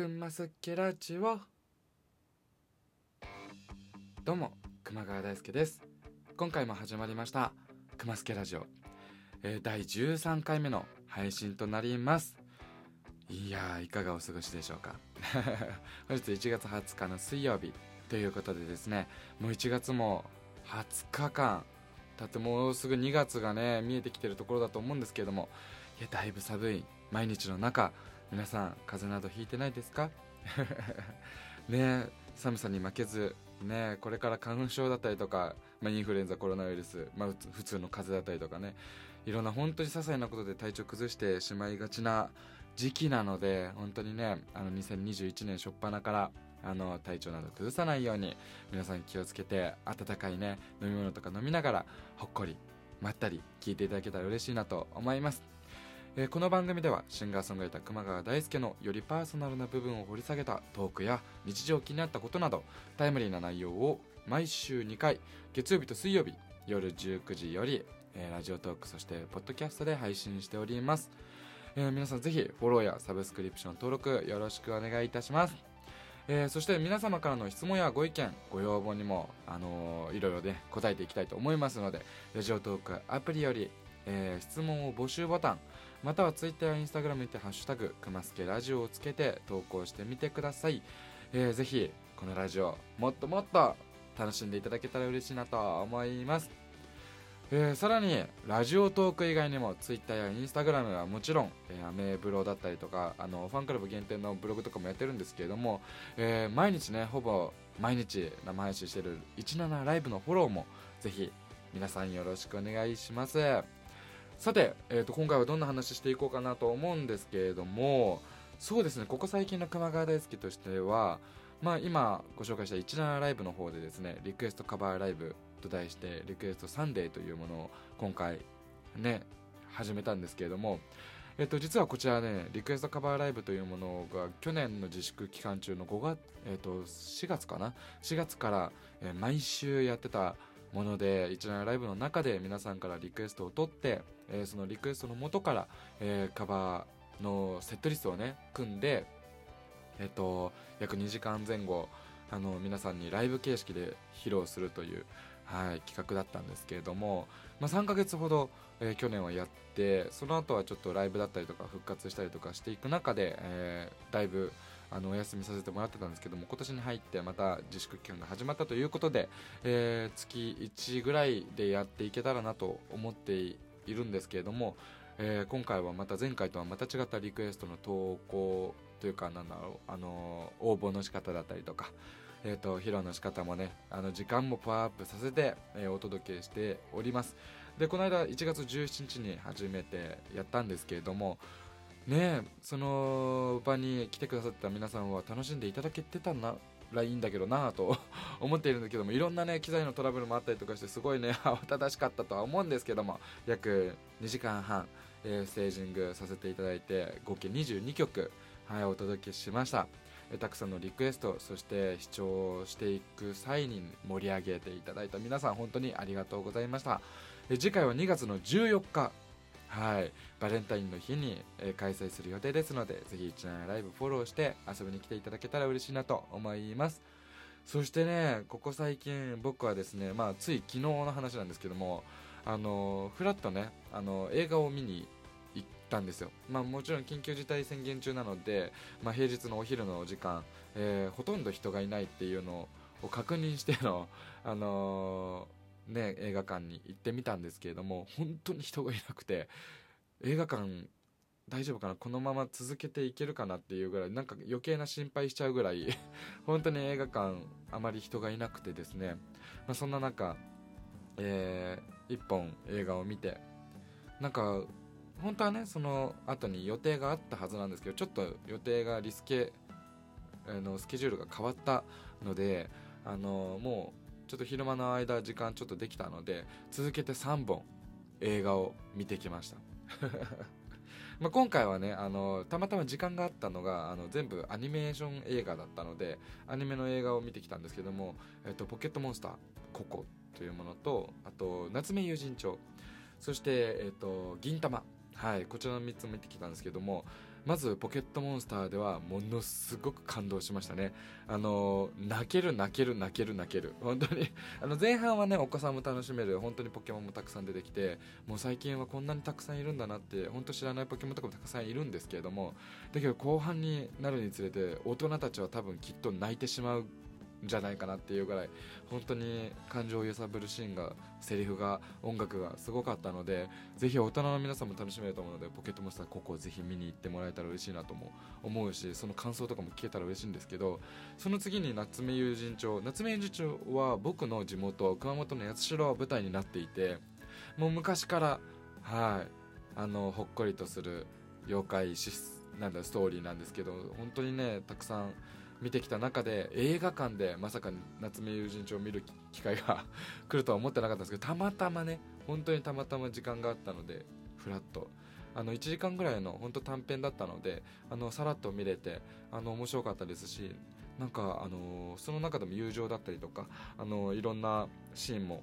熊助ラジオ。どうも、熊川大輔です。今回も始まりました熊助ラジオ、第13回目の配信となります。いやー、いかがお過ごしでしょうか。本日1月20日の水曜日ということでですね、もう1月も20日間、だってもうすぐ2月がね、見えてきてるところだと思うんですけれども、いや、だいぶ寒い毎日の中、皆さん風邪などひいてないですか？ね、寒さに負けず、ね、これから花粉症だったりとか、インフルエンザ、コロナウイルス、普通の風邪だったりとかね、いろんな本当に些細なことで体調崩してしまいがちな時期なので、本当にね、2021年初っ端から体調など崩さないように皆さん気をつけて、温かいね、飲み物とか飲みながらほっこりまったり聞いていただけたら嬉しいなと思います。この番組ではシンガーソングライター熊川大輔のよりパーソナルな部分を掘り下げたトークや、日常気になったことなどタイムリーな内容を毎週2回、月曜日と水曜日夜19時より、ラジオトーク、そしてポッドキャストで配信しております。皆さんぜひフォローやサブスクリプション登録よろしくお願いいたします。そして皆様からの質問やご意見、ご要望にも、いろいろね、答えていきたいと思いますので、ラジオトークアプリより、質問を募集ボタン、またはツイッターやインスタグラムにてハッシュタグ熊助ラジオをつけて投稿してみてください。ぜひこのラジオもっともっと楽しんでいただけたら嬉しいなと思います。さらにラジオトーク以外にもツイッターやインスタグラムはもちろん、アメブロだったりとか、ファンクラブ限定のブログとかもやってるんですけれども、毎日ね、ほぼ毎日生配信してる17ライブのフォローもぜひ皆さんよろしくお願いします。さて、今回はどんな話していこうかなと思うんですけれども、そうですね、ここ最近の熊川大輔としては、今ご紹介した17ライブの方でですね、リクエストカバーライブと題してリクエストサンデーというものを今回ね、始めたんですけれども、実はこちらね、リクエストカバーライブというものが去年の自粛期間中の5月、4月から、毎週やってたもので、17ライブの中で皆さんからリクエストを取って、そのリクエストの元から、カバーのセットリストをね、組んで、約2時間前後皆さんにライブ形式で披露するという、企画だったんですけれども、3ヶ月ほど、去年はやって、その後はちょっとライブだったりとか復活したりとかしていく中で、だいぶお休みさせてもらってたんですけども、今年に入ってまた自粛期間が始まったということで、月1ぐらいでやっていけたらなと思っているんですけれども、今回はまた前回とはまた違ったリクエストの投稿というか、応募の仕方だったりとか、披露の仕方もね、時間もパワーアップさせて、お届けしております。で、この間1月17日に初めてやったんですけれどもね、その場に来てくださった皆さんは楽しんでいただけてたならいいんだけどなと思っているんだけども、いろんなね、機材のトラブルもあったりとかして、すごいね、慌ただしかったとは思うんですけども、約2時間半、ステージングさせていただいて、合計22曲お届けしました。たくさんのリクエスト、そして視聴していく際に盛り上げていただいた皆さん、本当にありがとうございました。次回は2月の14日、バレンタインの日に、開催する予定ですので、ぜひ17ライブフォローして遊びに来ていただけたら嬉しいなと思います。そしてね、ここ最近僕はですね、つい昨日の話なんですけども、フラッとね、映画を見に行ったんですよ。もちろん緊急事態宣言中なので、平日のお昼の時間、ほとんど人がいないっていうのを確認しての、映画館に行ってみたんですけれども、本当に人がいなくて、映画館大丈夫かな、このまま続けていけるかなっていうぐらい、なんか余計な心配しちゃうぐらい本当に映画館あまり人がいなくてですね、そんな中、一本映画を見て、なんか本当はね、その後に予定があったはずなんですけど、ちょっと予定がスケジュールが変わったので、もうちょっと昼間の間時間ちょっとできたので、続けて3本映画を見てきました。今回はね、たまたま時間があったのが、全部アニメーション映画だったので、アニメの映画を見てきたんですけども、ポケットモンスターココというものと、あと夏目友人帳、そして、銀魂、こちらの3つも見てきたんですけども、まずポケットモンスターではものすごく感動しましたね。泣ける本当に前半はねお子さんも楽しめる、本当にポケモンもたくさん出てきて、もう最近はこんなにたくさんいるんだなって、本当知らないポケモンとかもたくさんいるんですけれども、だけど後半になるにつれて大人たちは多分きっと泣いてしまうじゃないかなっていうぐらい、本当に感情を揺さぶるシーンが、セリフが、音楽がすごかったので、ぜひ大人の皆さんも楽しめると思うので、ポケットモンスターここをぜひ見に行ってもらえたら嬉しいなとも思うし、その感想とかも聞けたら嬉しいんですけど、その次に夏目友人帳。夏目友人帳は僕の地元熊本の八代を舞台になっていて、もう昔からほっこりとする妖怪ストーリーなんですけど、本当にねたくさん見てきた中で、映画館でまさか夏目友人帳を見る機会が来るとは思ってなかったんですけど、たまたまね、本当にたまたま時間があったのでフラッと1時間ぐらいの本当短編だったので、さらっと見れて面白かったですし、なんかその中でも友情だったりとか、いろんなシーンも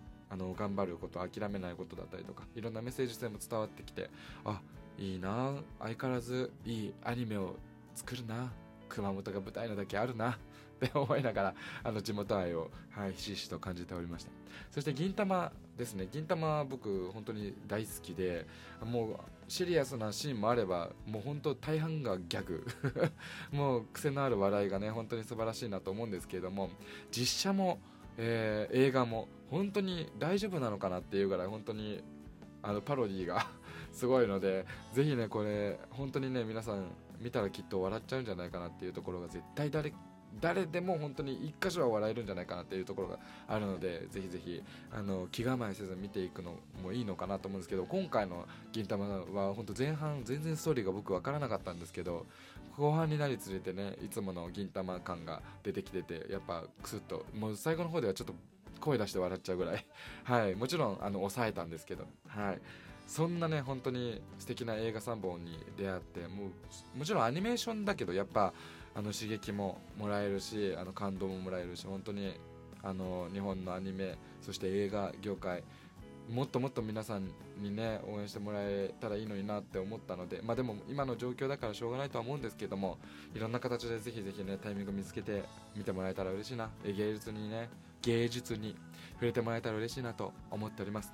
頑張ること、諦めないことだったりとか、いろんなメッセージ性も伝わってきて、あ、いいな、相変わらずいいアニメを作るな、熊本が舞台なだけあるなって思いながら、地元愛を、ひしひしと感じておりました。そして銀魂ですね。銀魂は僕本当に大好きで、もうシリアスなシーンもあれば、もう本当大半がギャグもう癖のある笑いがね本当に素晴らしいなと思うんですけれども、実写も、映画も本当に大丈夫なのかなっていうぐらい、本当にパロディがすごいので、ぜひねこれ本当にね皆さん見たらきっと笑っちゃうんじゃないかなっていうところが、絶対誰でも本当に一箇所は笑えるんじゃないかなっていうところがあるので、ぜひぜひ気構えせず見ていくのもいいのかなと思うんですけど、今回の銀魂は本当前半全然ストーリーが僕分からなかったんですけど、後半になりつれてね、いつもの銀魂感が出てきてて、やっぱクスッと、もう最後の方ではちょっと声出して笑っちゃうぐらいもちろん抑えたんですけど、そんなね本当に素敵な映画3本に出会って、もちろんアニメーションだけど、やっぱ刺激ももらえるし、感動ももらえるし、本当に日本のアニメ、そして映画業界、もっともっと皆さんにね応援してもらえたらいいのになって思ったので、でも今の状況だからしょうがないとは思うんですけども、いろんな形でぜひぜひねタイミング見つけて見てもらえたら嬉しいな、芸術に触れてもらえたら嬉しいなと思っております。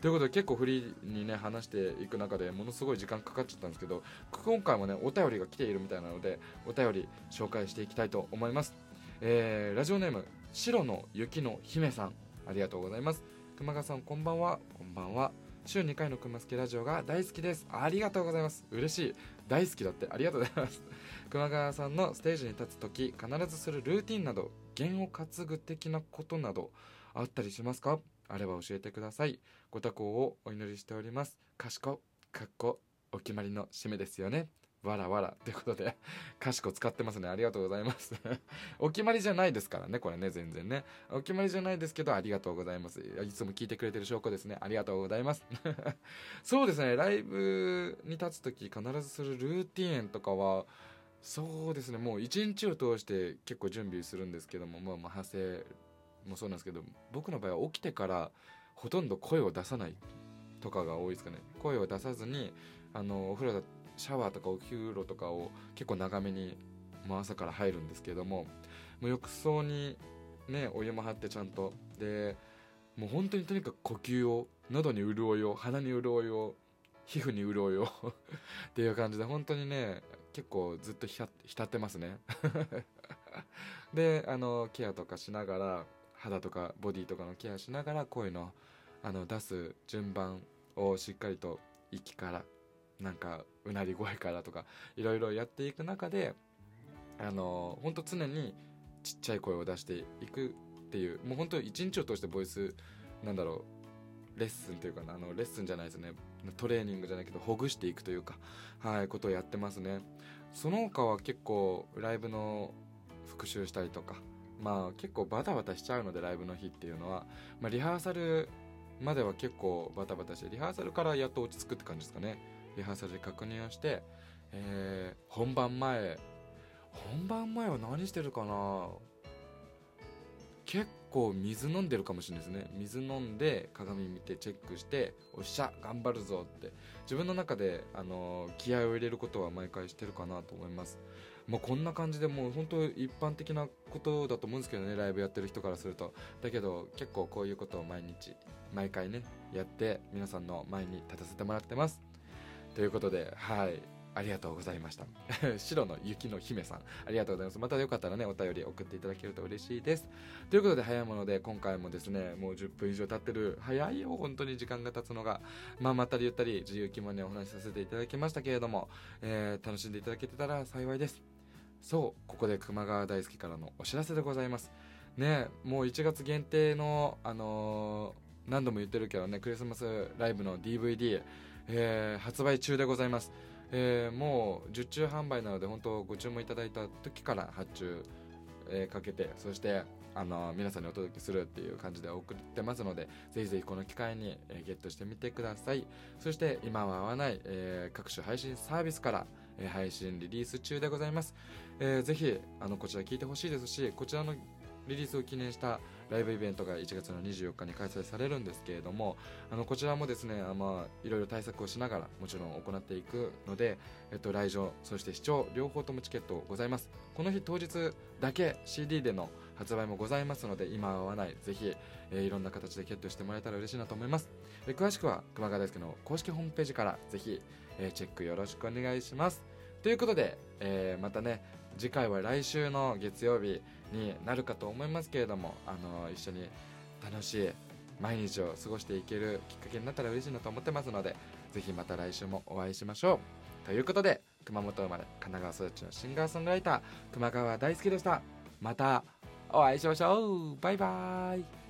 ということで、結構フリーにね話していく中でものすごい時間かかっちゃったんですけど、今回もねお便りが来ているみたいなので、お便り紹介していきたいと思います。ラジオネーム白の雪の姫さん、ありがとうございます。熊川さん、こんばんは。こんばんは。週2回の熊助ラジオが大好きです。ありがとうございます。嬉しい。大好きだって、ありがとうございます。熊川さんのステージに立つとき必ずするルーティンなど、弦を担ぐ的なことなどあったりしますか？あれば教えてください。ご多幸をお祈りしております。かしこ、かっこ、お決まりの締めですよね。わらわらということで、かしこ使ってますね。ありがとうございますお決まりじゃないですからね、これね、全然ねお決まりじゃないですけど、ありがとうございます。いつも聞いてくれてる証拠ですね。ありがとうございますそうですね、ライブに立つとき必ずするルーティーンとかは、そうですね、もう一日を通して結構準備するんですけども、派生もそうなんですけど、僕の場合は起きてからほとんど声を出さないとかが多いですかね。声を出さずにお風呂だったりシャワーとかお給料とかを結構長めに、朝から入るんですけれども、浴槽にねお湯も張ってちゃんとで、もう本当にとにかく呼吸を、喉に潤いを、鼻に潤いを、皮膚に潤いをっていう感じで、本当にね結構ずっと浸ってますねでケアとかしながら、肌とかボディとかのケアしながら、声の出す順番をしっかりと、息からなんかうなり声からとかいろいろやっていく中で、ほんと常にちっちゃい声を出していくっていう、もうほんと一日を通してボイスレッスンというかな、レッスンじゃないですね、トレーニングじゃないけどほぐしていくというか、ことをやってますね。その他は結構ライブの復習したりとか、結構バタバタしちゃうので、ライブの日っていうのは、リハーサルまでは結構バタバタして、リハーサルからやっと落ち着くって感じですかね。リハーサルで確認をして、本番前は何してるかな、結構水飲んでるかもしれないですね。水飲んで鏡見てチェックして、おっしゃ頑張るぞって自分の中で気合を入れることは毎回してるかなと思います。もうこんな感じでもう本当一般的なことだと思うんですけどね、ライブやってる人からすると。だけど結構こういうことを毎回ねやって皆さんの前に立たせてもらってますということで、はい。ありがとうございました白の雪の姫さん、ありがとうございます。またよかったらねお便り送っていただけると嬉しいです。ということで、早いもので今回もですね、もう10分以上経ってる。早いよ本当に時間が経つのが。まったりゆったり自由気ままにお話しさせていただきましたけれども、楽しんでいただけてたら幸いです。そうここで熊川大輔からのお知らせでございますね。もう1月限定の何度も言ってるけどね、クリスマスライブの DVD、発売中でございます。もう受注販売なので、本当ご注文いただいた時から発注、かけて、そして、皆さんにお届けするっていう感じで送ってますので、ぜひぜひこの機会に、ゲットしてみてください。そして今は合わない、各種配信サービスから、配信リリース中でございます。ぜひこちら聞いてほしいですし、こちらのリリースを記念したライブイベントが1月の24日に開催されるんですけれども、こちらもですね、いろいろ対策をしながらもちろん行っていくので、来場そして視聴両方ともチケットございます。この日当日だけ CD での発売もございますので、今は合わない、ぜひ、いろんな形でゲットしてもらえたら嬉しいなと思います。詳しくは熊川大輔の公式ホームページからぜひ、チェックよろしくお願いします。ということで、またね、次回は来週の月曜日になるかと思いますけれども、一緒に楽しい毎日を過ごしていけるきっかけになったら嬉しいなと思ってますので、ぜひまた来週もお会いしましょう。ということで、熊本生まれ神奈川育ちのシンガーソングライター熊川大輔でした。またお会いしましょう。バイバイ。